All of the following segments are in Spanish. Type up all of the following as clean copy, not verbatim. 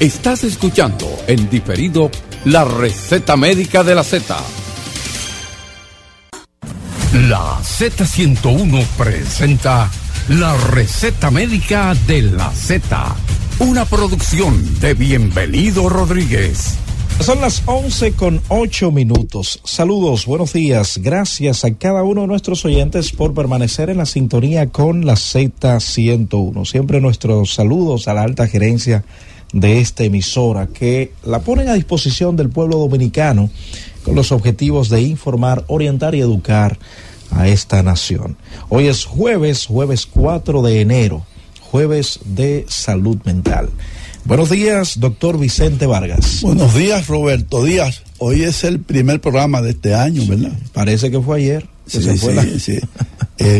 Estás escuchando en diferido La Receta Médica de la Z. La Z101 presenta La Receta Médica de la Z, una producción de Bienvenido Rodríguez. Son las 11:08. Saludos, buenos días. Gracias a cada uno de nuestros oyentes por permanecer en la sintonía con la Z101. Siempre nuestros saludos a la alta gerencia de esta emisora, que la ponen a disposición del pueblo dominicano con los objetivos de informar, orientar y educar a esta nación. Hoy es jueves 4 de enero, jueves de salud mental. Buenos días, doctor Vicente Vargas. Buenos días, Roberto Díaz. Hoy es el primer programa de este año, ¿verdad? Parece que fue ayer. Sí, sí.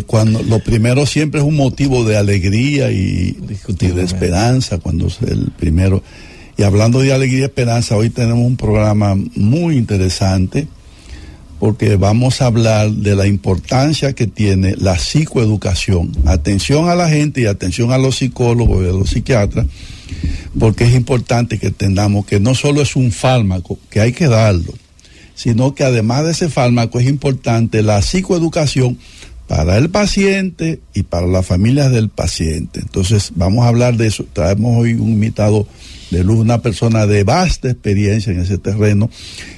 Cuando lo primero siempre es un motivo de alegría y de esperanza, cuando es el primero. Y hablando de alegría y esperanza, hoy tenemos un programa muy interesante, porque vamos a hablar de la importancia que tiene la psicoeducación. Atención a la gente y atención a los psicólogos y a los psiquiatras, porque es importante que entendamos que no solo es un fármaco, que hay que darlo, sino que además de ese fármaco es importante la psicoeducación para el paciente y para las familias del paciente. Entonces vamos a hablar de eso. Traemos hoy un invitado de luz, una persona de vasta experiencia en ese terreno.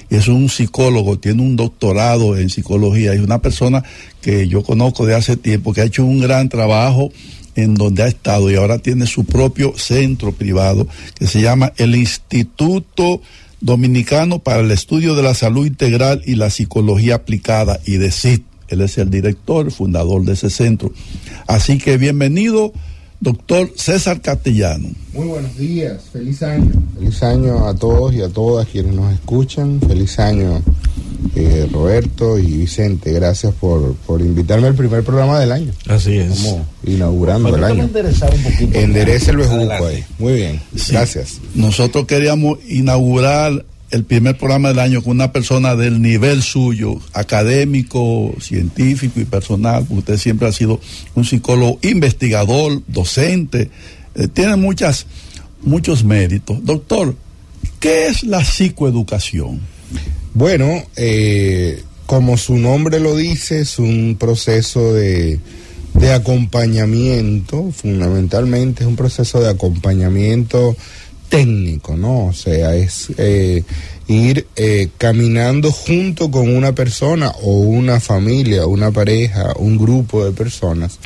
Es un psicólogo, tiene un doctorado en psicología, es una persona que yo conozco de hace tiempo, que ha hecho un gran trabajo en donde ha estado, y ahora tiene su propio centro privado que se llama el Instituto Dominicano para el Estudio de la Salud Integral y la Psicología Aplicada, IDESIT. Él es el director, fundador de ese centro. Así que bienvenido, doctor César Castellano. Muy buenos días, feliz año. Feliz año a todos y a todas quienes nos escuchan. Feliz año, Roberto y Vicente. Gracias por invitarme al primer programa del año. Así es. Como inaugurando el año. Enderece el bejuco ahí. Muy bien, sí. Gracias. Nosotros queríamos inaugurar el primer programa del año con una persona del nivel suyo, académico, científico y personal. Usted siempre ha sido un psicólogo investigador, docente, tiene muchos méritos. Doctor, ¿qué es la psicoeducación? Bueno, como su nombre lo dice, es un proceso de acompañamiento. Fundamentalmente es un proceso de acompañamiento técnico, ¿no? O sea, es ir caminando junto con una persona o una familia, una pareja, un grupo de personas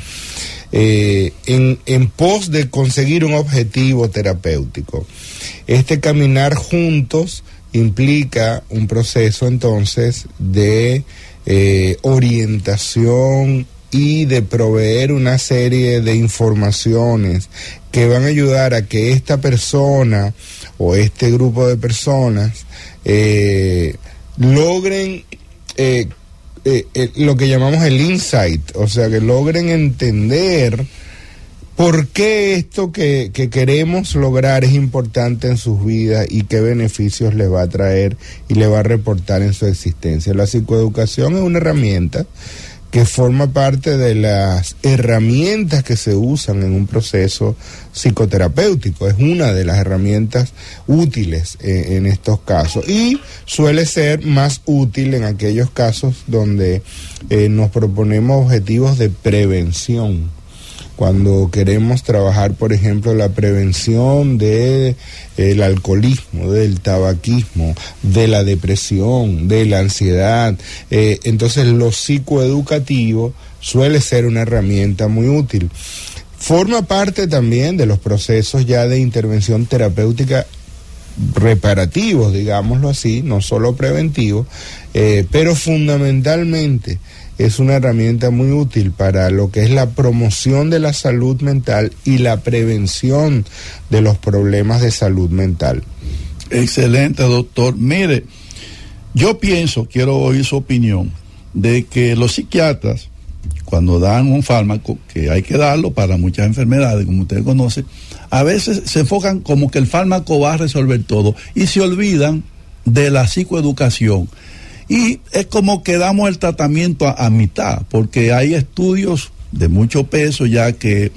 en pos de conseguir un objetivo terapéutico. Este caminar juntos implica un proceso, entonces, de orientación y de proveer una serie de informaciones que van a ayudar a que esta persona o este grupo de personas logren lo que llamamos el insight, o sea, que logren entender por qué esto que queremos lograr es importante en sus vidas y qué beneficios les va a traer y le va a reportar en su existencia. La psicoeducación es una herramienta que forma parte de las herramientas que se usan en un proceso psicoterapéutico. Es una de las herramientas útiles en estos casos, y suele ser más útil en aquellos casos donde nos proponemos objetivos de prevención. Cuando queremos trabajar, por ejemplo, la prevención del alcoholismo, del tabaquismo, de la depresión, de la ansiedad, entonces lo psicoeducativo suele ser una herramienta muy útil. Forma parte también de los procesos ya de intervención terapéutica reparativos, digámoslo así, no solo preventivos, pero fundamentalmente es una herramienta muy útil para lo que es la promoción de la salud mental y la prevención de los problemas de salud mental. Excelente, doctor. Mire, yo pienso, quiero oír su opinión, de que los psiquiatras, cuando dan un fármaco, que hay que darlo para muchas enfermedades, como ustedes conocen, a veces se enfocan como que el fármaco va a resolver todo y se olvidan de la psicoeducación. Y es como que damos el tratamiento a mitad, porque hay estudios de mucho peso, ya que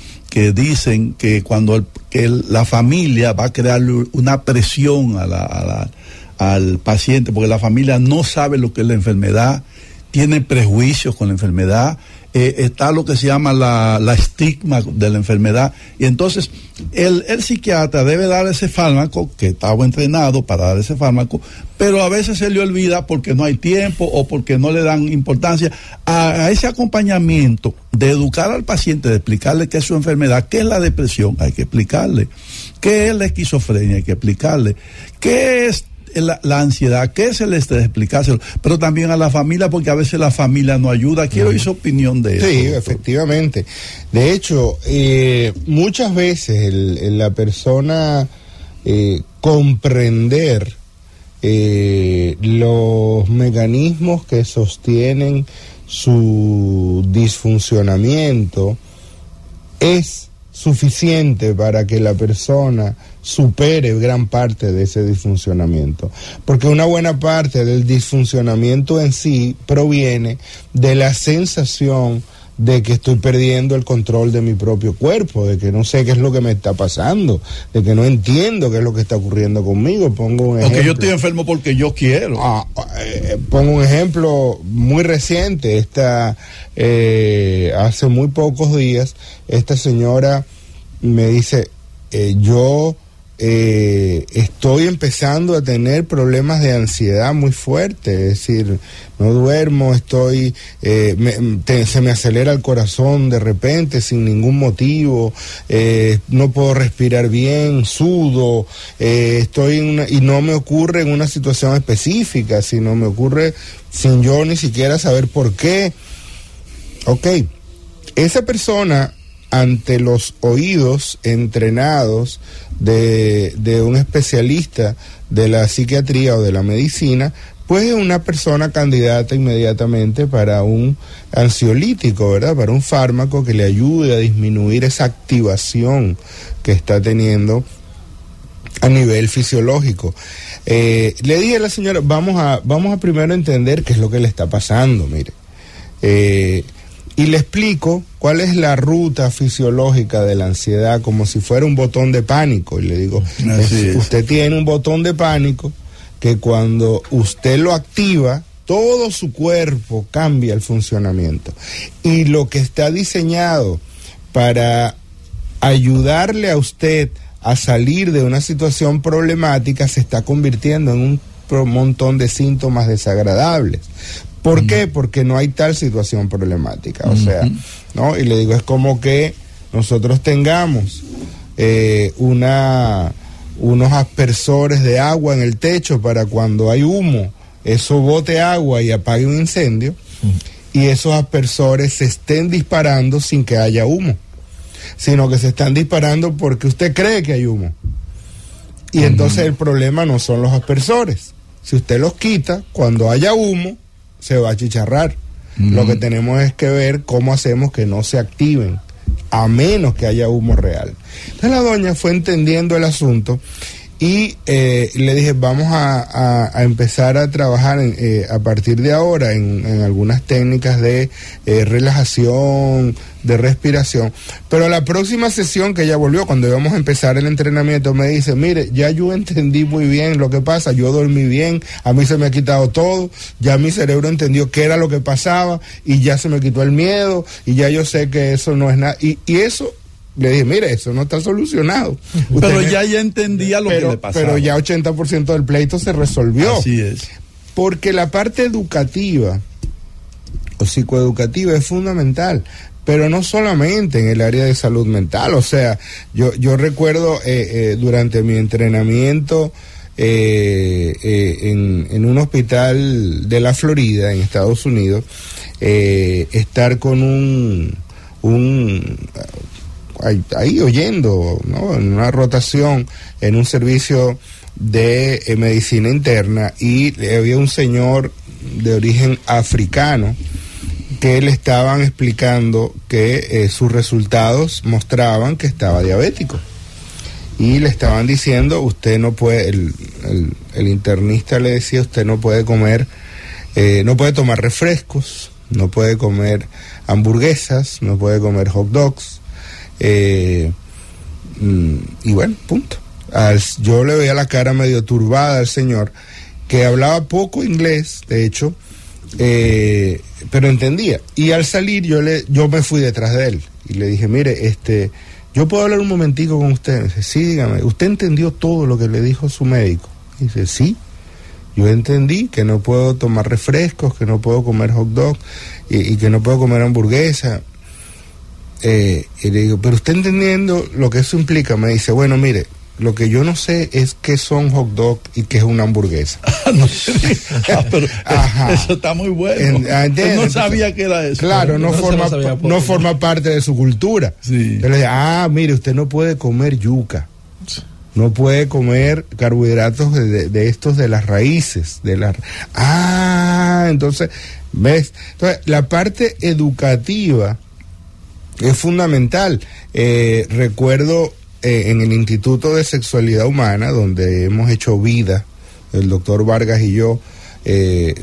dicen que cuando la familia va a crear una presión al paciente, porque la familia no sabe lo que es la enfermedad, tiene prejuicios con la enfermedad, está lo que se llama la estigma de la enfermedad, y entonces el psiquiatra debe dar ese fármaco, que estaba entrenado para dar ese fármaco, pero a veces se le olvida porque no hay tiempo o porque no le dan importancia a ese acompañamiento de educar al paciente, de explicarle qué es su enfermedad, qué es la depresión, hay que explicarle, qué es la esquizofrenia, hay que explicarle, qué es la ansiedad, que es el estrés, explicárselo, pero también a la familia, porque a veces la familia no ayuda. Quiero oír su opinión de eso. Sí, doctor. Efectivamente. De hecho, muchas veces la persona comprender los mecanismos que sostienen su disfuncionamiento es suficiente para que la persona supere gran parte de ese disfuncionamiento, porque una buena parte del disfuncionamiento en sí proviene de la sensación de que estoy perdiendo el control de mi propio cuerpo, de que no sé qué es lo que me está pasando, de que no entiendo qué es lo que está ocurriendo conmigo. Pongo un ejemplo. Porque yo estoy enfermo porque yo quiero. Pongo un ejemplo muy reciente. Hace muy pocos días, esta señora me dice, yo estoy empezando a tener problemas de ansiedad muy fuertes, es decir, no duermo, se me acelera el corazón de repente sin ningún motivo, no puedo respirar bien, sudo, y no me ocurre en una situación específica, sino me ocurre sin yo ni siquiera saber por qué. Ok, esa persona, ante los oídos entrenados de un especialista de la psiquiatría o de la medicina, pues es una persona candidata inmediatamente para un ansiolítico, ¿verdad? Para un fármaco que le ayude a disminuir esa activación que está teniendo a nivel fisiológico. Le dije a la señora, vamos a primero entender qué es lo que le está pasando, mire. Y le explico cuál es la ruta fisiológica de la ansiedad, como si fuera un botón de pánico. Y le digo, usted tiene un botón de pánico que cuando usted lo activa, todo su cuerpo cambia el funcionamiento. Y lo que está diseñado para ayudarle a usted a salir de una situación problemática se está convirtiendo en un montón de síntomas desagradables. ¿Por qué? Porque no hay tal situación problemática, o sea, ¿no? Y le digo, es como que nosotros tengamos unos aspersores de agua en el techo para cuando hay humo, eso bote agua y apague un incendio, y esos aspersores se estén disparando sin que haya humo, sino que se están disparando porque usted cree que hay humo. Y entonces el problema no son los aspersores. Si usted los quita, cuando haya humo, se va a achicharrar. Lo que tenemos es que ver cómo hacemos que no se activen, a menos que haya humo real. Entonces la doña fue entendiendo el asunto y le dije, vamos a empezar a trabajar a partir de ahora en algunas técnicas de relajación, de respiración. Pero la próxima sesión que ella volvió, cuando íbamos a empezar el entrenamiento, me dice, mire, ya yo entendí muy bien lo que pasa, yo dormí bien, a mí se me ha quitado todo, ya mi cerebro entendió qué era lo que pasaba y ya se me quitó el miedo y ya yo sé que eso no es nada. Y eso... Le dije, mire, eso no está solucionado. Pero ya entendía lo que le pasaba. Pero ya 80% del pleito se resolvió. Así es. Porque la parte educativa o psicoeducativa es fundamental, pero no solamente en el área de salud mental. O sea, yo recuerdo durante mi entrenamiento en un hospital de la Florida, en Estados Unidos, estar con un ahí oyendo, ¿no?, en una rotación en un servicio de medicina interna, y había un señor de origen africano que le estaban explicando que sus resultados mostraban que estaba diabético, y le estaban diciendo, usted no puede, el internista le decía, usted no puede comer, no puede tomar refrescos, no puede comer hamburguesas, no puede comer hot dogs, y bueno, punto. Yo le veía la cara medio turbada al señor, que hablaba poco inglés, de hecho, pero entendía. Y al salir yo me fui detrás de él y le dije, mire, yo puedo hablar un momentico con usted. Dice, sí, dígame, ¿usted entendió todo lo que le dijo su médico? Dice, sí, yo entendí que no puedo tomar refrescos, que no puedo comer hot dog y que no puedo comer hamburguesa. Y le digo, pero usted entendiendo lo que eso implica. Me dice, bueno, mire, lo que yo no sé es qué son hot dog y qué es una hamburguesa. No sé. Pero ajá. Eso está muy bueno. No sabía que era eso. Claro, no forma parte de su cultura. Sí. Yo le dije, mire, usted no puede comer yuca. No puede comer carbohidratos de estos, de las raíces. Entonces, ¿ves? Entonces, la parte educativa es fundamental. Recuerdo en el Instituto de Sexualidad Humana, donde hemos hecho vida, el doctor Vargas y yo,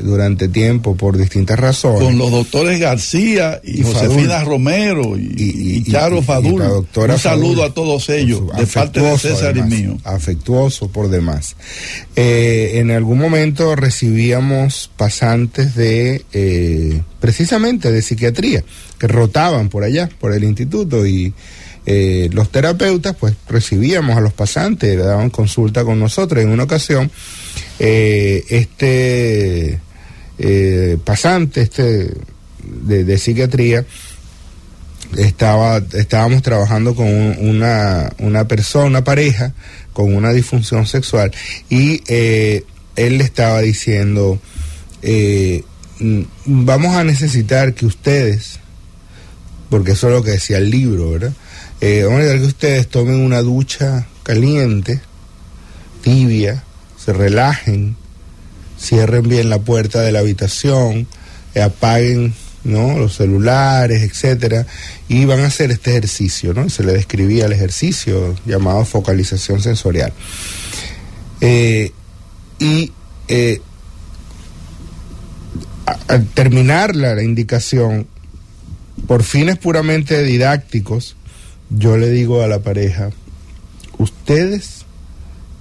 durante tiempo, por distintas razones. Con los doctores García y Josefina Fadul, Romero y Charo Fadul. Un saludo Fadul, a todos ellos, de parte de César además, y mío. Afectuoso por demás. En algún momento recibíamos pasantes precisamente de psiquiatría, que rotaban por allá, por el instituto, y los terapeutas, pues, recibíamos a los pasantes, daban consulta con nosotros. En una ocasión, pasante de psiquiatría, estábamos trabajando con una persona, una pareja con una disfunción sexual, y él le estaba diciendo, vamos a necesitar que ustedes, porque eso es lo que decía el libro, ¿verdad? Vamos a necesitar que ustedes tomen una ducha caliente, tibia, se relajen, cierren bien la puerta de la habitación, apaguen, ¿no?, los celulares, etcétera, y van a hacer este ejercicio, ¿no? Se le describía el ejercicio llamado focalización sensorial. Al terminar la indicación, por fines puramente didácticos, yo le digo a la pareja, ¿ustedes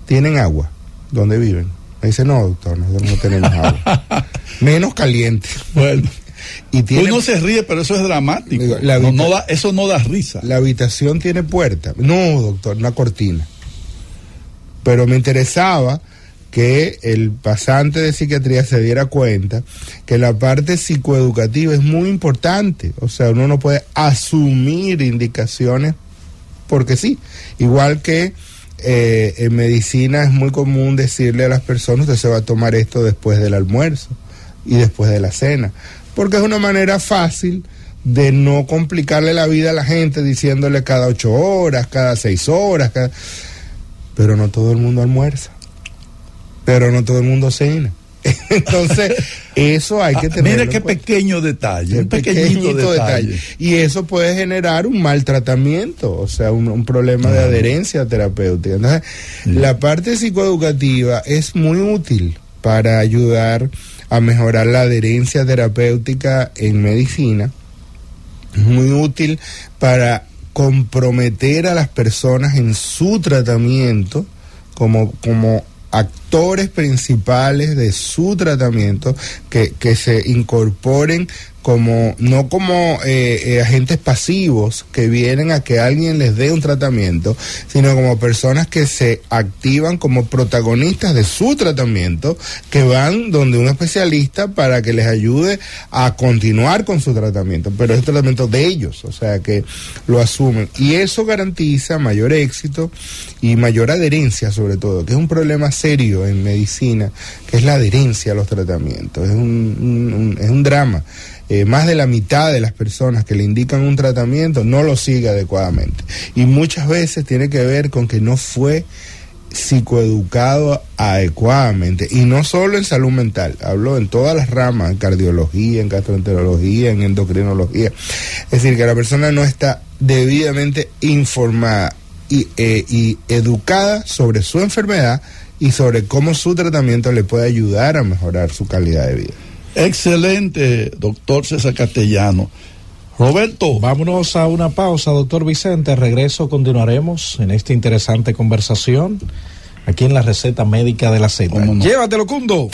tienen agua donde viven? Me dice, no, doctor, nosotros no tenemos agua. Menos caliente. Bueno. Y tiene... Uno se ríe, pero eso es dramático. Digo, eso no da risa. La habitación tiene puerta. No, doctor, una cortina. Pero me interesaba que el pasante de psiquiatría se diera cuenta que la parte psicoeducativa es muy importante. O sea, uno no puede asumir indicaciones porque sí. Igual que en medicina es muy común decirle a las personas, usted se va a tomar esto después del almuerzo y después de la cena, porque es una manera fácil de no complicarle la vida a la gente diciéndole cada 8 horas, cada 6 horas, pero no todo el mundo almuerza. Pero no todo el mundo cena. Entonces, eso hay que tener. Mira qué pequeño detalle, un pequeñito detalle. Y eso puede generar un mal tratamiento, o sea, un problema de adherencia terapéutica. Entonces, la parte psicoeducativa es muy útil para ayudar a mejorar la adherencia terapéutica en medicina. Es muy útil para comprometer a las personas en su tratamiento como actores principales de su tratamiento, que se incorporen no como agentes pasivos que vienen a que alguien les dé un tratamiento, sino como personas que se activan como protagonistas de su tratamiento, que van donde un especialista para que les ayude a continuar con su tratamiento, pero es el tratamiento de ellos, o sea, que lo asumen, y eso garantiza mayor éxito y mayor adherencia, sobre todo, que es un problema serio en medicina, que es la adherencia a los tratamientos. Es un drama. Más de la mitad de las personas que le indican un tratamiento no lo sigue adecuadamente. Y muchas veces tiene que ver con que no fue psicoeducado adecuadamente. Y no solo en salud mental, hablo en todas las ramas, en cardiología, en gastroenterología, en endocrinología. Es decir, que la persona no está debidamente informada y educada sobre su enfermedad y sobre cómo su tratamiento le puede ayudar a mejorar su calidad de vida. Excelente, doctor César Castellano. Roberto. Vámonos a una pausa, doctor Vicente. Al regreso continuaremos en esta interesante conversación aquí en la receta médica de la Z. Vámonos. Llévatelo, Cundo.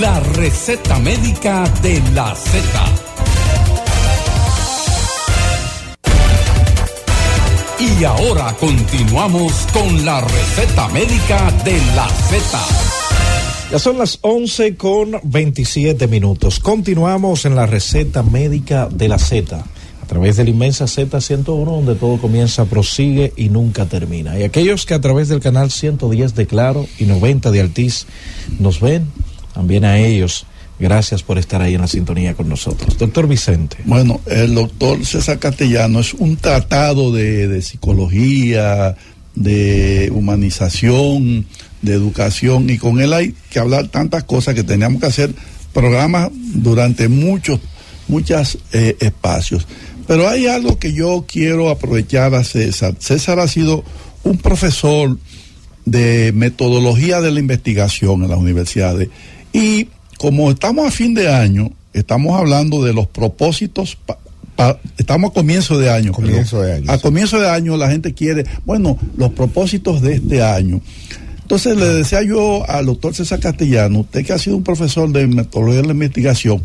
La receta médica de la Z. Y ahora continuamos con la receta médica de la Z. Ya son las 11:27. Continuamos en la receta médica de la Z, a través de la inmensa Z101, donde todo comienza, prosigue y nunca termina. Y aquellos que a través del canal 110 de Claro y 90 de Altiz nos ven, también a ellos, gracias por estar ahí en la sintonía con nosotros. Doctor Vicente. Bueno, el doctor César Castellano es un tratado de psicología, de humanización, de educación, y con él hay que hablar tantas cosas que teníamos que hacer programas durante muchos espacios. Pero hay algo que yo quiero aprovechar a César. César ha sido un profesor de metodología de la investigación en las universidades, y como estamos a fin de año, estamos hablando de los propósitos. Estamos a comienzo de año. A comienzo de año la gente quiere, bueno, los propósitos de este año. Entonces le decía yo al doctor César Castellano, usted que ha sido un profesor de metodología de la investigación,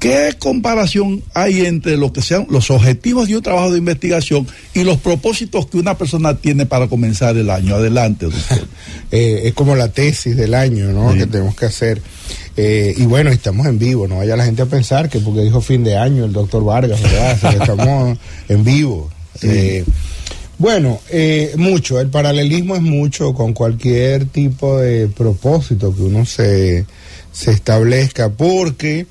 ¿qué comparación hay entre lo que sean los objetivos de un trabajo de investigación y los propósitos que una persona tiene para comenzar el año? Adelante, doctor. Es como la tesis del año, ¿no? Sí. Que tenemos que hacer. Y bueno, estamos en vivo, no vaya la gente a pensar que porque dijo fin de año el doctor Vargas, ¿verdad? Estamos en vivo. Sí. Mucho, el paralelismo es mucho con cualquier tipo de propósito que uno se establezca, porque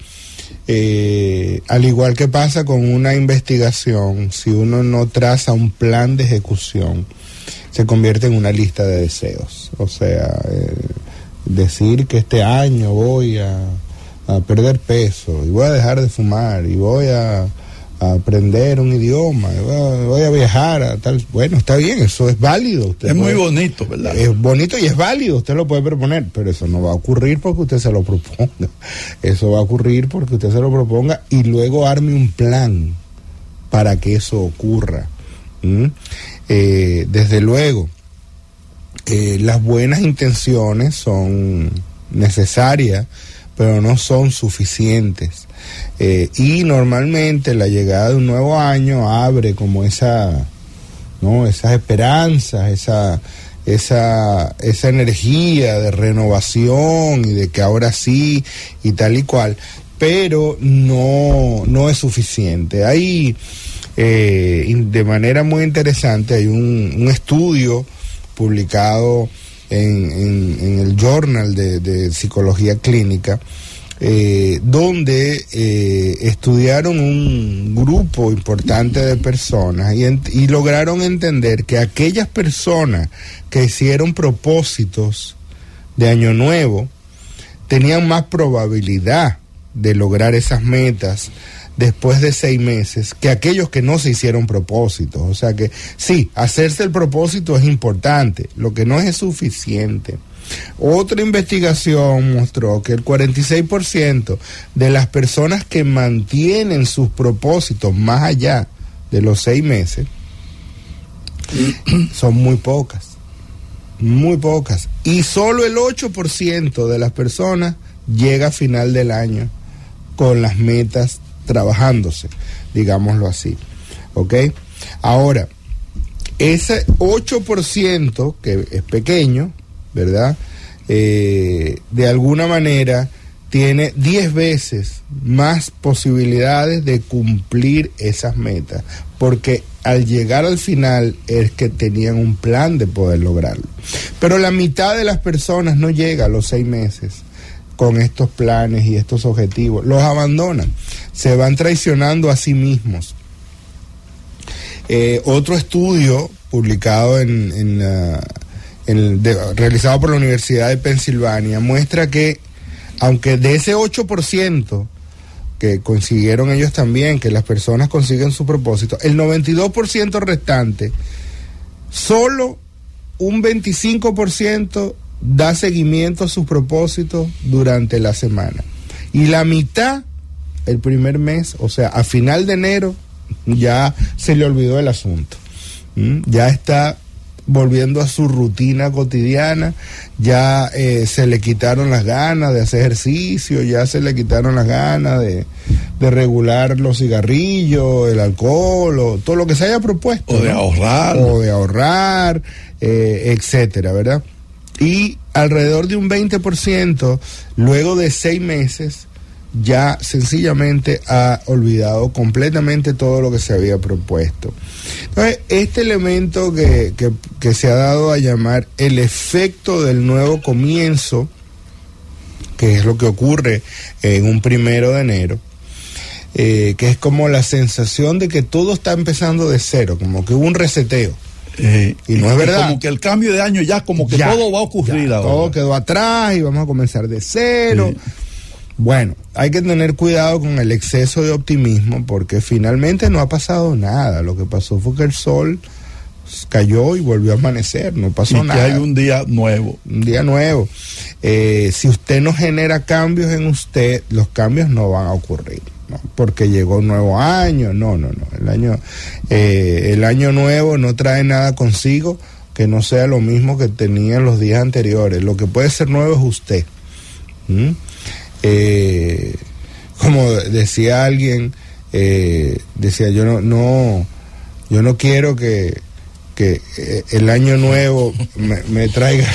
al igual que pasa con una investigación, si uno no traza un plan de ejecución, se convierte en una lista de deseos. O sea, decir que este año voy a perder peso, y voy a dejar de fumar, y voy a aprender un idioma, voy a viajar a tal. Bueno, está bien, eso es válido. Usted es muy bonito, ¿verdad? Es bonito y es válido, usted lo puede proponer, pero eso no va a ocurrir porque usted se lo proponga. Eso va a ocurrir porque usted se lo proponga y luego arme un plan para que eso ocurra. Desde luego, las buenas intenciones son necesarias, pero no son suficientes. Y normalmente la llegada de un nuevo año abre como esa, ¿no?, esas esperanzas, esa energía de renovación y de que ahora sí y tal y cual, pero no es suficiente. Ahí, de manera muy interesante, hay un estudio publicado en el Journal de Psicología Clínica, donde estudiaron un grupo importante de personas y lograron entender que aquellas personas que hicieron propósitos de Año Nuevo tenían más probabilidad de lograr esas metas después de 6 meses que aquellos que no se hicieron propósitos. O sea que sí, hacerse el propósito es importante, lo que no es suficiente. Otra investigación mostró que el 46% de las personas que mantienen sus propósitos más allá de los 6 meses son muy pocas, y solo el 8% de las personas llega a final del año con las metas trabajándose, digámoslo así, ¿ok? Ahora, ese 8% que es pequeño, ¿verdad? De alguna manera tiene 10 veces más posibilidades de cumplir esas metas, porque al llegar al final es que tenían un plan de poder lograrlo. Pero la mitad de las personas no llega a los 6 meses con estos planes y estos objetivos, los abandonan, se van traicionando a sí mismos. Otro estudio publicado realizado por la Universidad de Pensilvania muestra que, aunque de ese 8% que consiguieron ellos también, que las personas consiguen su propósito, el 92% restante, solo un 25% da seguimiento a sus propósitos durante la semana. y la mitad el primer mes, o sea, a final de enero ya se le olvidó el asunto. Ya está volviendo a su rutina cotidiana, ya se le quitaron las ganas de hacer ejercicio, ya se le quitaron las ganas de regular los cigarrillos, el alcohol, o todo lo que se haya propuesto. O de ahorrar. O de ahorrar, etcétera, ¿verdad? Y alrededor de un 20%, luego de 6 meses, ya sencillamente ha olvidado completamente todo lo que se había propuesto. Entonces, este elemento que se ha dado a llamar el efecto del nuevo comienzo, que es lo que ocurre en un 1 de enero, que es como la sensación de que todo está empezando de cero, como que hubo un reseteo. Y no es verdad. Como que el cambio de año ya, como que ya, todo va a ocurrir ya, ahora. Todo quedó atrás y vamos a comenzar de cero. Sí. Bueno, hay que tener cuidado con el exceso de optimismo porque finalmente no ha pasado nada. Lo que pasó fue que el sol cayó y volvió a amanecer, no pasó nada. Y que hay un día nuevo. Un día nuevo. Si usted no genera cambios en usted, los cambios no van a ocurrir, ¿no? Porque llegó un nuevo año. No. El año nuevo no trae nada consigo que no sea lo mismo que tenía los días anteriores. Lo que puede ser nuevo es usted. Como decía alguien, decía yo no quiero que el año nuevo me traiga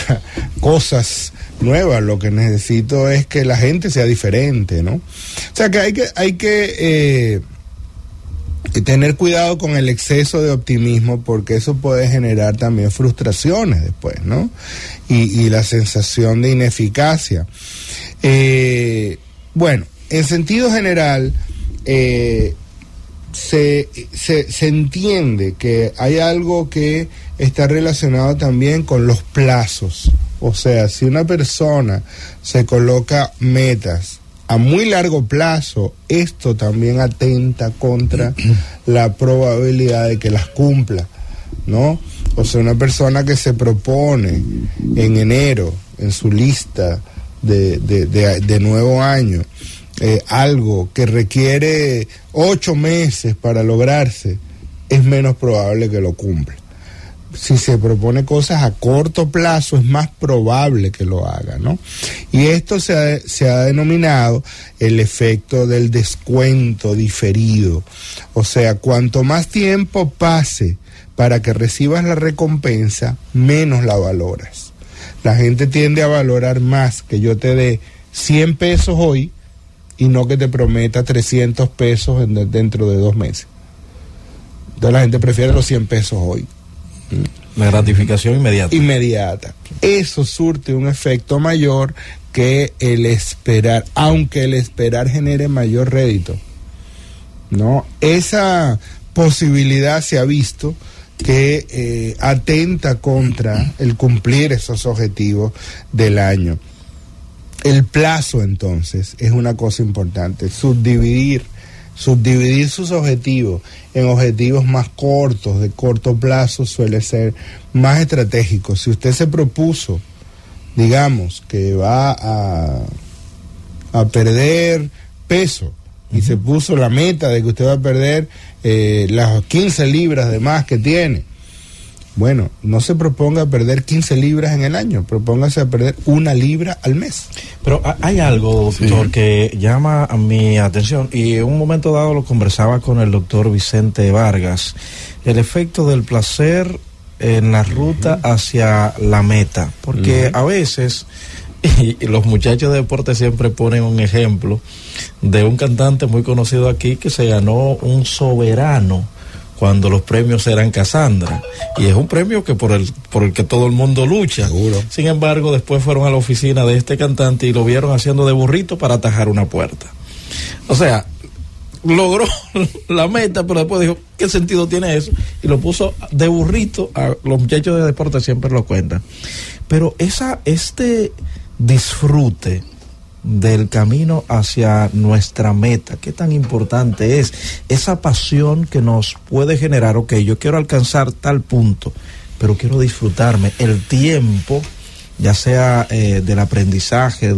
cosas nuevas, lo que necesito es que la gente sea diferente, ¿no? O sea que hay que tener cuidado con el exceso de optimismo porque eso puede generar también frustraciones después, ¿no? Y la sensación de ineficacia. Bueno, en sentido general, se entiende que hay algo que está relacionado también con los plazos. O sea, si una persona se coloca metas a muy largo plazo, esto también atenta contra la probabilidad de que las cumpla, ¿no? O sea, una persona que se propone en enero, en su lista de nuevo año, algo que requiere 8 meses para lograrse, es menos probable que lo cumpla. Si se propone cosas a corto plazo, es más probable que lo haga, ¿no? Y esto se ha denominado el efecto del descuento diferido. O sea, cuanto más tiempo pase para que recibas la recompensa, menos la valoras. La gente tiende a valorar más que yo te dé 100 pesos hoy y no que te prometa 300 pesos dentro de 2 meses. Entonces la gente prefiere los 100 pesos hoy. La gratificación inmediata. Eso surte un efecto mayor que el esperar, aunque el esperar genere mayor rédito, ¿no? Esa posibilidad se ha visto que atenta contra el cumplir esos objetivos del año. El plazo, entonces, es una cosa importante. Subdividir sus objetivos en objetivos más cortos, de corto plazo, suele ser más estratégico. Si usted se propuso, digamos, que va a perder peso, y se puso la meta de que usted va a perder las 15 libras de más que tiene. Bueno, no se proponga perder 15 libras en el año, propóngase a perder 1 libra al mes. Pero hay algo, doctor, sí, que llama a mi atención, y en un momento dado lo conversaba con el doctor Vicente Vargas, el efecto del placer en la ruta hacia la meta, porque a veces... Y los muchachos de deporte siempre ponen un ejemplo de un cantante muy conocido aquí que se ganó un soberano cuando los premios eran Casandra, y es un premio que por el que todo el mundo lucha. Seguro. Sin embargo, después fueron a la oficina de este cantante y lo vieron haciendo de burrito para atajar una puerta. O sea, logró la meta, pero después dijo, ¿qué sentido tiene eso? Y lo puso de burrito. A los muchachos de deporte siempre lo cuentan. Pero este disfrute del camino hacia nuestra meta, ¿qué tan importante es? Esa pasión que nos puede generar, ok, yo quiero alcanzar tal punto, pero quiero disfrutarme el tiempo ya sea del aprendizaje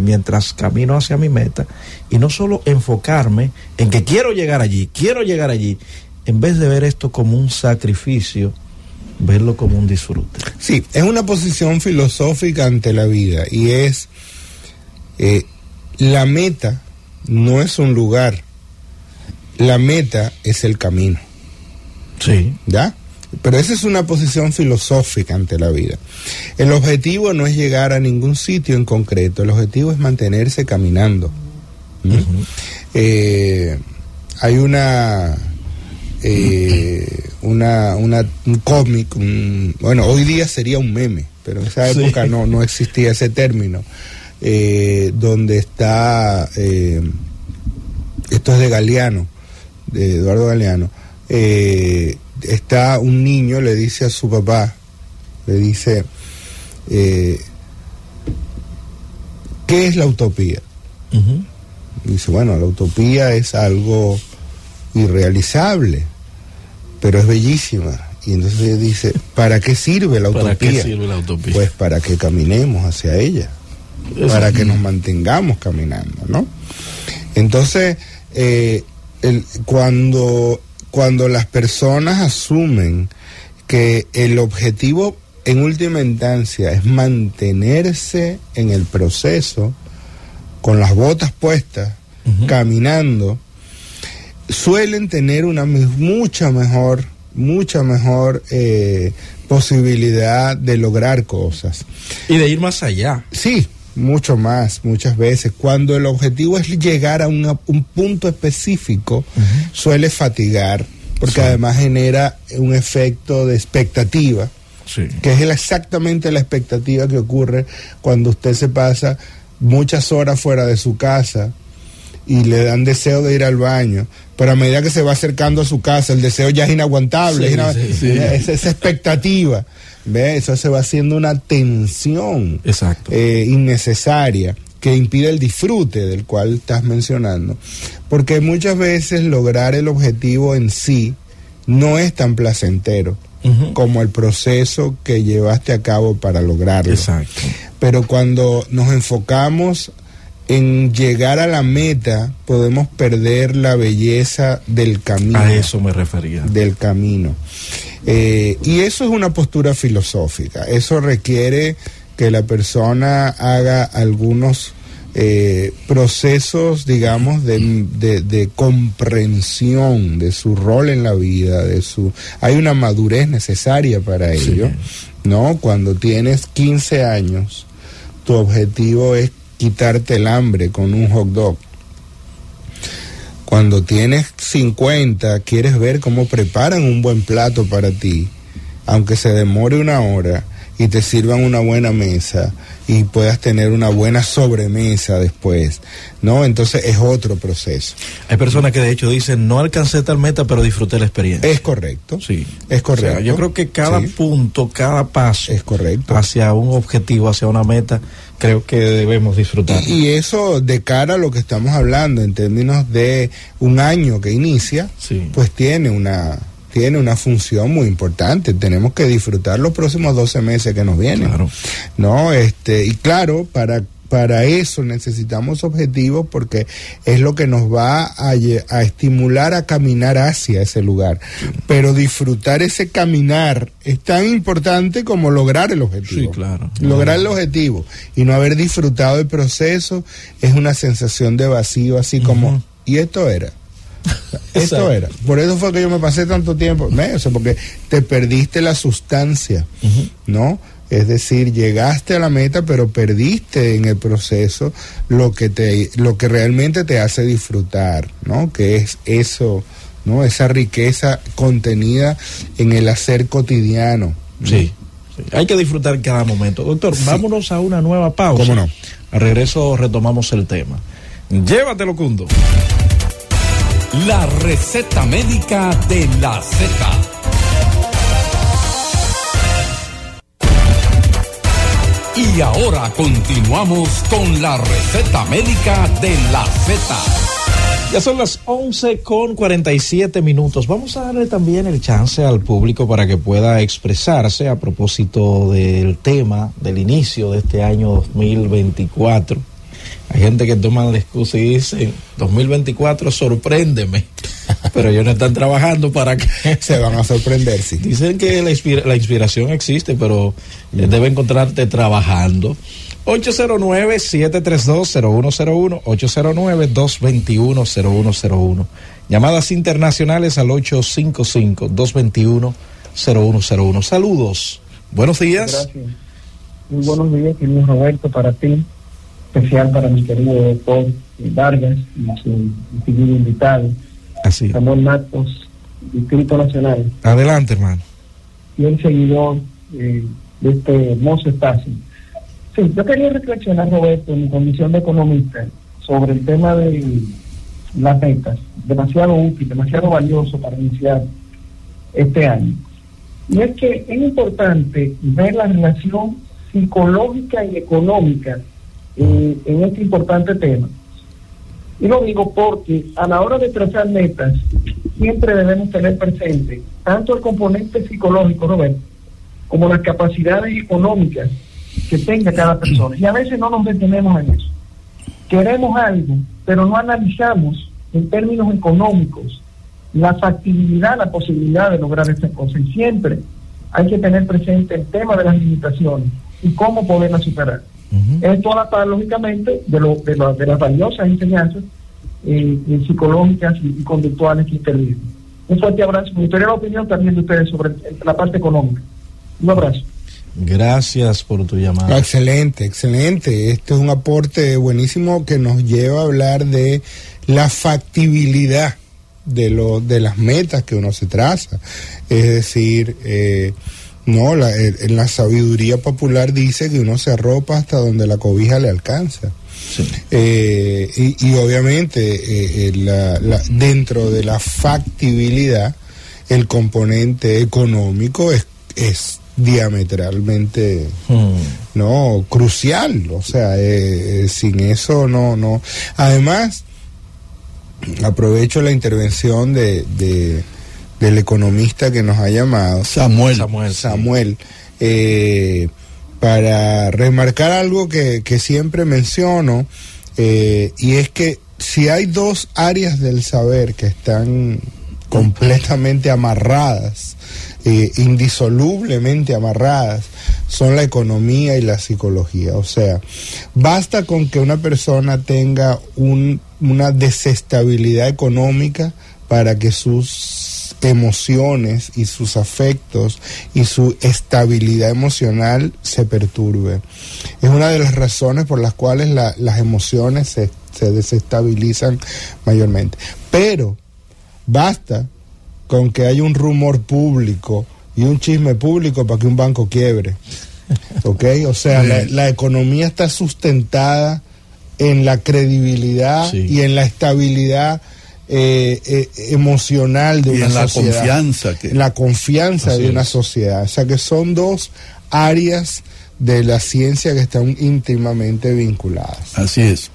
mientras camino hacia mi meta, y no solo enfocarme en que quiero llegar allí, en vez de ver esto como un sacrificio, verlo como un disfrute. Sí, es una posición filosófica ante la vida, y es la meta no es un lugar, la meta es el camino. Sí. ¿Ya? Pero esa es una posición filosófica ante la vida. El objetivo no es llegar a ningún sitio en concreto, el objetivo es mantenerse caminando. ¿Mm? Uh-huh. Hay un cómic, bueno, hoy día sería un meme, pero en esa época sí, no existía ese término, donde está, esto es de Galeano, de Eduardo Galeano, está un niño, le dice a su papá, le dice, ¿qué es la utopía? Uh-huh. Dice, bueno, la utopía es algo irrealizable, pero es bellísima. Y entonces dice, ¿para qué sirve la utopía? Pues para que caminemos hacia ella, para que nos mantengamos caminando, ¿no? Entonces, cuando las personas asumen que el objetivo en última instancia es mantenerse en el proceso, con las botas puestas, uh-huh, caminando, suelen tener una mucha mejor posibilidad de lograr cosas. Y de ir más allá. Sí, mucho más, muchas veces. Cuando el objetivo es llegar a un punto específico, uh-huh, suele fatigar, porque sí, además genera un efecto de expectativa, sí, que es exactamente la expectativa que ocurre cuando usted se pasa muchas horas fuera de su casa y le dan deseo de ir al baño, pero a medida que se va acercando a su casa, el deseo ya es inaguantable, sí, sí. Esa expectativa, ¿ve? Eso se va haciendo una tensión innecesaria que impide el disfrute del cual estás mencionando, porque muchas veces lograr el objetivo en sí no es tan placentero, uh-huh, como el proceso que llevaste a cabo para lograrlo. Exacto. Pero cuando nos enfocamos en llegar a la meta, podemos perder la belleza del camino. A eso me refería. Del camino. Y eso es una postura filosófica. Eso requiere que la persona haga algunos procesos, digamos, de comprensión de su rol en la vida, hay una madurez necesaria para ello, sí, ¿no? Cuando tienes 15 años, tu objetivo es quitarte el hambre con un hot dog. Cuando tienes 50, quieres ver cómo preparan un buen plato para ti, aunque se demore una hora, y te sirvan una buena mesa y puedas tener una buena sobremesa después, ¿no? Entonces es otro proceso. Hay personas que de hecho dicen, no alcancé tal meta, pero disfruté la experiencia. Es correcto. Sí. Es correcto. O sea, yo creo que cada, sí, punto, cada paso, es correcto, hacia un objetivo, hacia una meta, creo que debemos disfrutar. Y eso de cara a lo que estamos hablando, en términos de un año que inicia, sí, pues tiene una función muy importante. Tenemos que disfrutar los próximos 12 meses que nos vienen. Claro. No, y claro, para eso necesitamos objetivos, porque es lo que nos va a estimular a caminar hacia ese lugar. Sí. Pero disfrutar ese caminar es tan importante como lograr el objetivo. Sí, claro. Lograr el objetivo y no haber disfrutado el proceso es una sensación de vacío, así como, uh-huh, y esto era. Esto era, por eso fue que yo me pasé tanto tiempo, o sea, porque te perdiste la sustancia, uh-huh, ¿no? Es decir, llegaste a la meta, pero perdiste en el proceso lo que realmente te hace disfrutar, ¿no? Que es eso, ¿no? Esa riqueza contenida en el hacer cotidiano, ¿no? Sí, sí, hay que disfrutar cada momento. Doctor, sí, vámonos a una nueva pausa. ¿Cómo no? Al regreso retomamos el tema. Llévatelo, Cundo. La receta médica de la Z. Y ahora continuamos con la receta médica de la Z. Ya son las 11:47. Vamos a darle también el chance al público para que pueda expresarse a propósito del tema del inicio de este año 2024. Hay gente que toma la excusa y dice, 2024, sorpréndeme. Pero ellos no están trabajando para que se van a sorprender. Sí. Dicen que la inspiración existe, pero debe encontrarte trabajando. 809-732-0101, 809-221-0101. Llamadas internacionales al 855-221-0101. Saludos. Buenos días. Gracias. Muy buenos días, señor Roberto, para ti. Especial para mi querido doctor Vargas y su querido invitado. Así. Samuel Matos, Distrito Nacional. Adelante, hermano. Y el seguidor de este hermoso espacio. Sí, yo quería reflexionar, Roberto, en mi condición de economista, sobre el tema de las metas. Demasiado útil, demasiado valioso para iniciar este año. Y es que es importante ver la relación psicológica y económica en este importante tema. Y lo digo porque a la hora de trazar metas siempre debemos tener presente tanto el componente psicológico, Roberto, como las capacidades económicas que tenga cada persona. Y a veces no nos detenemos en eso. Queremos algo, pero no analizamos en términos económicos la factibilidad, la posibilidad de lograr esta cosa. Y siempre hay que tener presente el tema de las limitaciones y cómo poderlas superar. Esto adapta lógicamente de las valiosas enseñanzas psicológicas y conductuales que intervienen. Un fuerte abrazo. Me gustaría la opinión también de ustedes sobre la parte económica. Un abrazo. Gracias por tu llamada. Ah, excelente, excelente. Este es un aporte buenísimo que nos lleva a hablar de la factibilidad de las metas que uno se traza. Es decir, no, en la sabiduría popular dice que uno se arropa hasta donde la cobija le alcanza. Sí. Y obviamente dentro de la factibilidad, el componente económico es diametralmente no crucial. O sea, sin eso no. Además, aprovecho la intervención del economista que nos ha llamado, Samuel, para remarcar algo que siempre menciono, y es que si hay dos áreas del saber que están completamente amarradas, indisolublemente amarradas, son la economía y la psicología. O sea, basta con que una persona tenga una desestabilidad económica para que sus emociones y sus afectos y su estabilidad emocional se perturbe. Es una de las razones por las cuales las emociones se desestabilizan mayormente. Pero basta con que haya un rumor público y un chisme público para que un banco quiebre. ¿Okay? O sea, la economía está sustentada en la credibilidad, sí, y en la estabilidad emocional de una sociedad, la confianza de una sociedad. O sea que son dos áreas de la ciencia que están íntimamente vinculadas. Así es.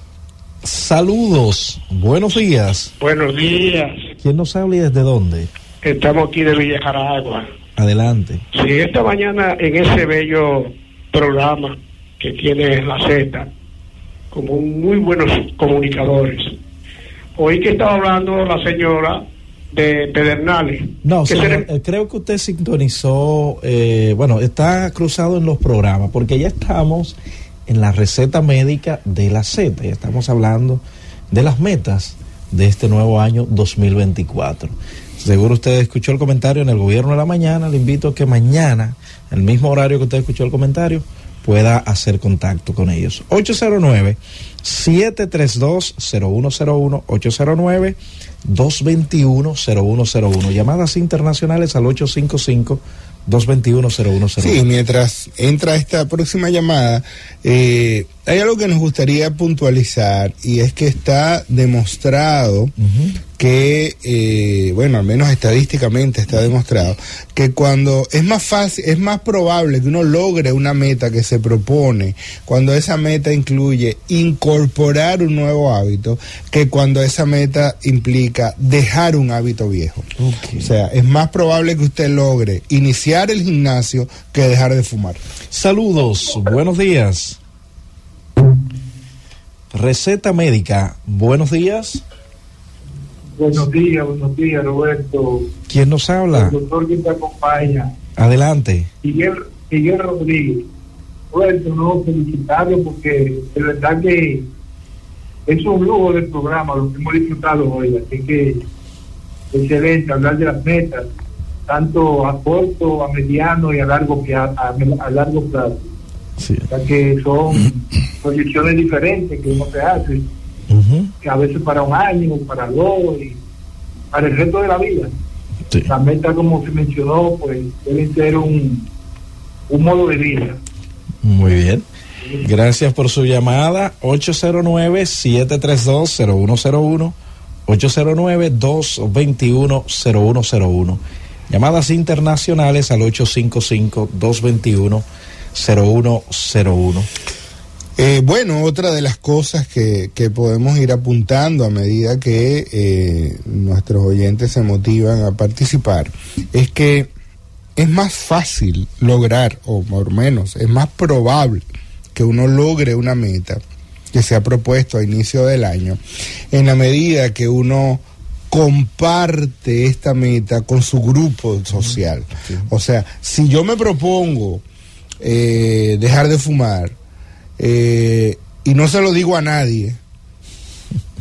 Saludos, buenos días. Buenos días. ¿Quién nos habla y desde dónde? Estamos aquí de Villa Clara. Adelante. Sí, esta mañana en ese bello programa que tiene la Z, como muy buenos comunicadores, oí que estaba hablando la señora de Pedernales. No, señor, creo que usted sintonizó, está cruzado en los programas, porque ya estamos en la receta médica de la Z, ya estamos hablando de las metas de este nuevo año 2024. Seguro usted escuchó el comentario en el Gobierno de la Mañana. Le invito a que mañana, al mismo horario que usted escuchó el comentario, pueda hacer contacto con ellos. 809-732-0101, 809-221-0101. Llamadas internacionales al 855-221-0101. Sí, mientras entra esta próxima llamada, Hay algo que nos gustaría puntualizar, y es que está demostrado que, bueno, al menos estadísticamente está demostrado, que cuando es más fácil, es más probable que uno logre una meta que se propone, cuando esa meta incluye incorporar un nuevo hábito, que cuando esa meta implica dejar un hábito viejo. Okay. O sea, es más probable que usted logre iniciar el gimnasio que dejar de fumar. Saludos, buenos días. Receta médica, buenos días. Buenos días, Roberto. ¿Quién nos habla? El doctor que te acompaña. Adelante. Miguel Rodríguez. Roberto, no, felicitarlo porque de verdad que es un lujo del programa, lo que hemos disfrutado hoy. Así que excelente hablar de las metas, tanto a corto, a mediano y a largo plazo. Sí. O sea que son proyecciones diferentes que uno se hace, que a veces para un año, para dos, y para el resto de la vida. Sí. Las metas, como se mencionó, pues deben ser un modo de vida. Muy bien. Sí. Gracias por su llamada. 809-732-0101, 809-221-0101. Llamadas internacionales al 855-221-0101. Bueno, otra de las cosas que podemos ir apuntando a medida que nuestros oyentes se motivan a participar es que es más fácil lograr, o por menos, es más probable que uno logre una meta que se ha propuesto a inicio del año en la medida que uno comparte esta meta con su grupo social. Sí. O sea, si yo me propongo dejar de fumar y no se lo digo a nadie,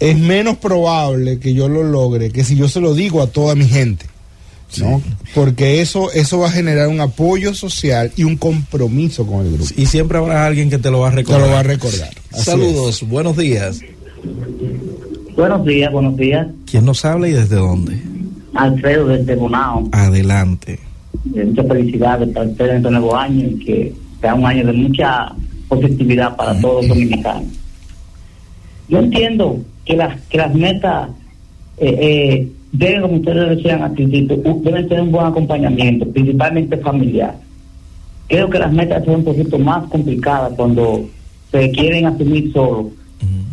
es menos probable que yo lo logre que si yo se lo digo a toda mi gente, ¿no? Sí. Porque eso va a generar un apoyo social y un compromiso con el grupo. Y siempre habrá alguien que te lo va a recordar. Así Saludos, es. Buenos días. Buenos días. ¿Quién nos habla y desde dónde? Alfredo, desde Bonao. Adelante. Muchas felicidades para ustedes en este nuevo año y que sea un año de mucha positividad para todos los dominicanos. Yo entiendo que las metas deben, como ustedes decían al principio, deben tener un buen acompañamiento, principalmente familiar. Creo que las metas son un poquito más complicadas cuando se quieren asumir solos,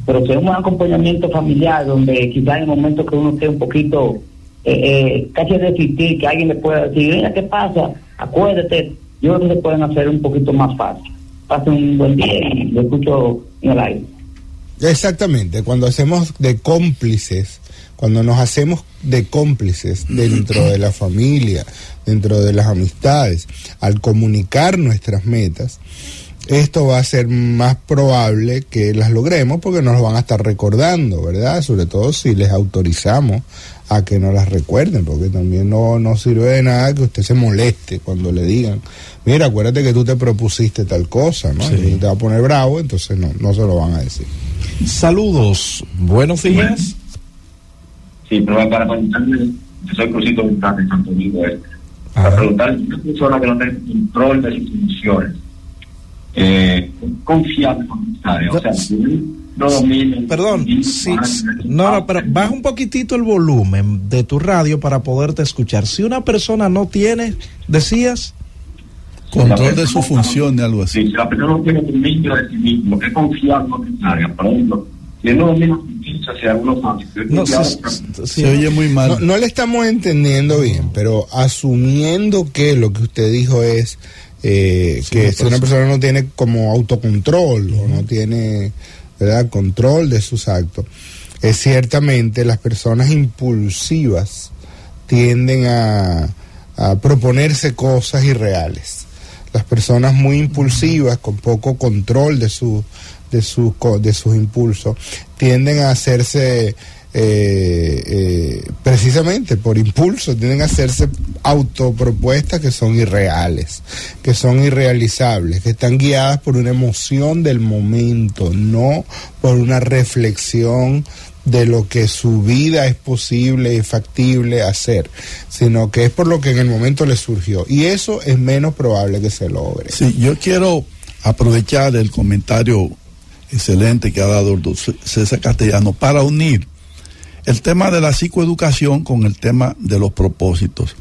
pero si es un buen acompañamiento familiar donde quizás en el momento que uno esté un poquito casi resistir, que alguien le pueda decir, mira, ¿qué pasa? Acuérdate. Yo creo que se pueden hacer un poquito más fácil. Pasen un buen día y lo escucho en el aire. Exactamente, cuando hacemos de cómplices, cuando nos hacemos de cómplices dentro de la familia, dentro de las amistades, al comunicar nuestras metas, esto va a ser más probable que las logremos porque nos lo van a estar recordando, ¿verdad? Sobre todo si les autorizamos a que no las recuerden, porque también no sirve de nada que usted se moleste cuando le digan, mira, acuérdate que tú te propusiste tal cosa, ¿no? Sí. Y te va a poner bravo, entonces no se lo van a decir. Saludos, buenos días. Sí, pero para preguntarle, yo soy Crucito Gustavo de Santo Domingo Este. Para preguntarle, una persona que no tiene control de sus emociones, confiable con ustedes, o sea, ¿sí? Perdón, sí, no, pero baja un poquitito el volumen de tu radio para poderte escuchar. Si una persona no tiene, decías, control de su función de algo así. Si la persona no tiene dominio de sí mismo, es confiar no necesaria. Por ejemplo, si no domina su pinza, si algunos se oye muy mal. No le estamos entendiendo bien, pero asumiendo que lo que usted dijo es que si una persona no tiene como autocontrol o no tiene, ¿verdad?, control de sus actos. Es ciertamente las personas impulsivas tienden a proponerse cosas irreales. Las personas muy impulsivas, con poco control de sus impulsos, tienden a hacerse precisamente por impulso, tienden a hacerse autopropuestas que son irreales, que son irrealizables, que están guiadas por una emoción del momento, no por una reflexión de lo que su vida es posible y factible hacer, sino que es por lo que en el momento le surgió, y eso es menos probable que se logre. Sí, yo quiero aprovechar el comentario excelente que ha dado el doctor César Castellano para unir el tema de la psicoeducación con el tema de los propósitos.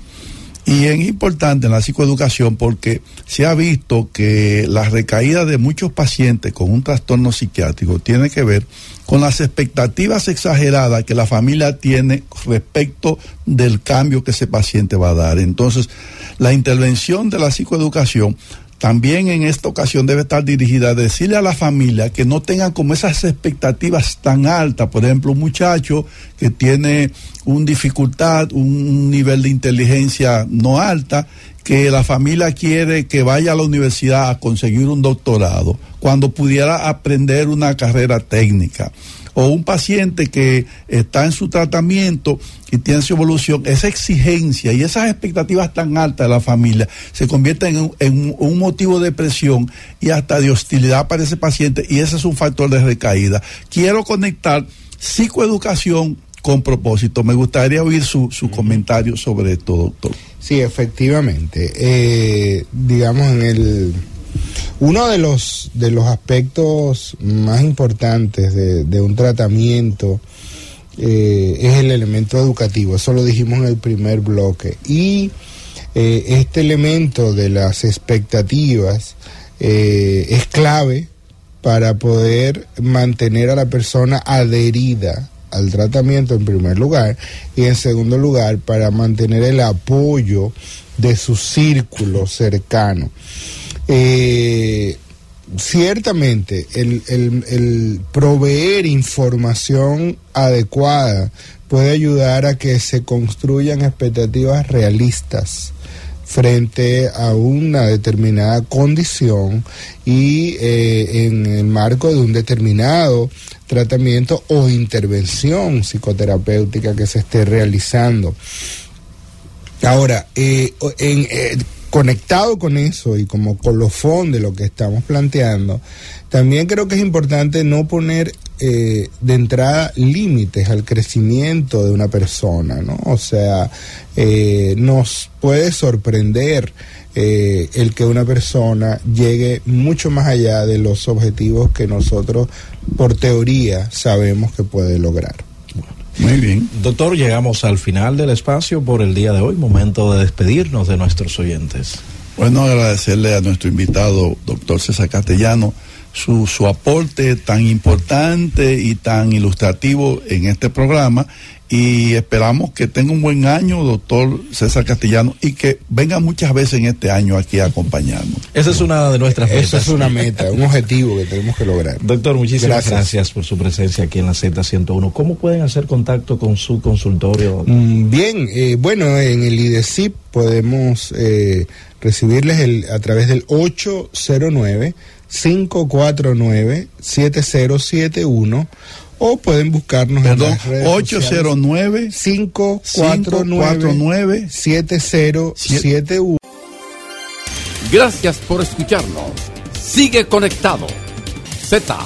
Y es importante en la psicoeducación porque se ha visto que las recaídas de muchos pacientes con un trastorno psiquiátrico tiene que ver con las expectativas exageradas que la familia tiene respecto del cambio que ese paciente va a dar. Entonces, la intervención de la psicoeducación también en esta ocasión debe estar dirigida a decirle a la familia que no tengan como esas expectativas tan altas. Por ejemplo, un muchacho que tiene una dificultad, un nivel de inteligencia no alta, que la familia quiere que vaya a la universidad a conseguir un doctorado, cuando pudiera aprender una carrera técnica. O un paciente que está en su tratamiento y tiene su evolución, esa exigencia y esas expectativas tan altas de la familia se convierten en un motivo de presión y hasta de hostilidad para ese paciente, y ese es un factor de recaída. Quiero conectar psicoeducación con propósito. Me gustaría oír su comentario sobre esto, doctor. Sí, efectivamente. Digamos, uno de los aspectos más importantes de un tratamiento es el elemento educativo. Eso lo dijimos en el primer bloque. Y este elemento de las expectativas es clave para poder mantener a la persona adherida al tratamiento, en primer lugar, y en segundo lugar, para mantener el apoyo de su círculo cercano. Ciertamente, el proveer información adecuada puede ayudar a que se construyan expectativas realistas frente a una determinada condición y en el marco de un determinado tratamiento o intervención psicoterapéutica que se esté realizando. Ahora, conectado con eso y como colofón de lo que estamos planteando, también creo que es importante no poner de entrada límites al crecimiento de una persona, ¿no? O sea, nos puede sorprender el que una persona llegue mucho más allá de los objetivos que nosotros, por teoría, sabemos que puede lograr. Muy bien. Doctor, llegamos al final del espacio por el día de hoy. Momento de despedirnos de nuestros oyentes. Bueno, agradecerle a nuestro invitado, doctor César Castellano, su aporte tan importante y tan ilustrativo en este programa. Y esperamos que tenga un buen año, doctor César Castellano, y que venga muchas veces en este año aquí a acompañarnos. Esa es una de nuestras metas. Esa es una meta, un objetivo que tenemos que lograr. Doctor, muchísimas gracias por su presencia aquí en la Z101. ¿Cómo pueden hacer contacto con su consultorio? Bien, bueno, en el IDESIP podemos recibirles a través del 809-549-7071. O pueden buscarnos en las redes 809-549-7071. Gracias por escucharnos. Sigue conectado. Z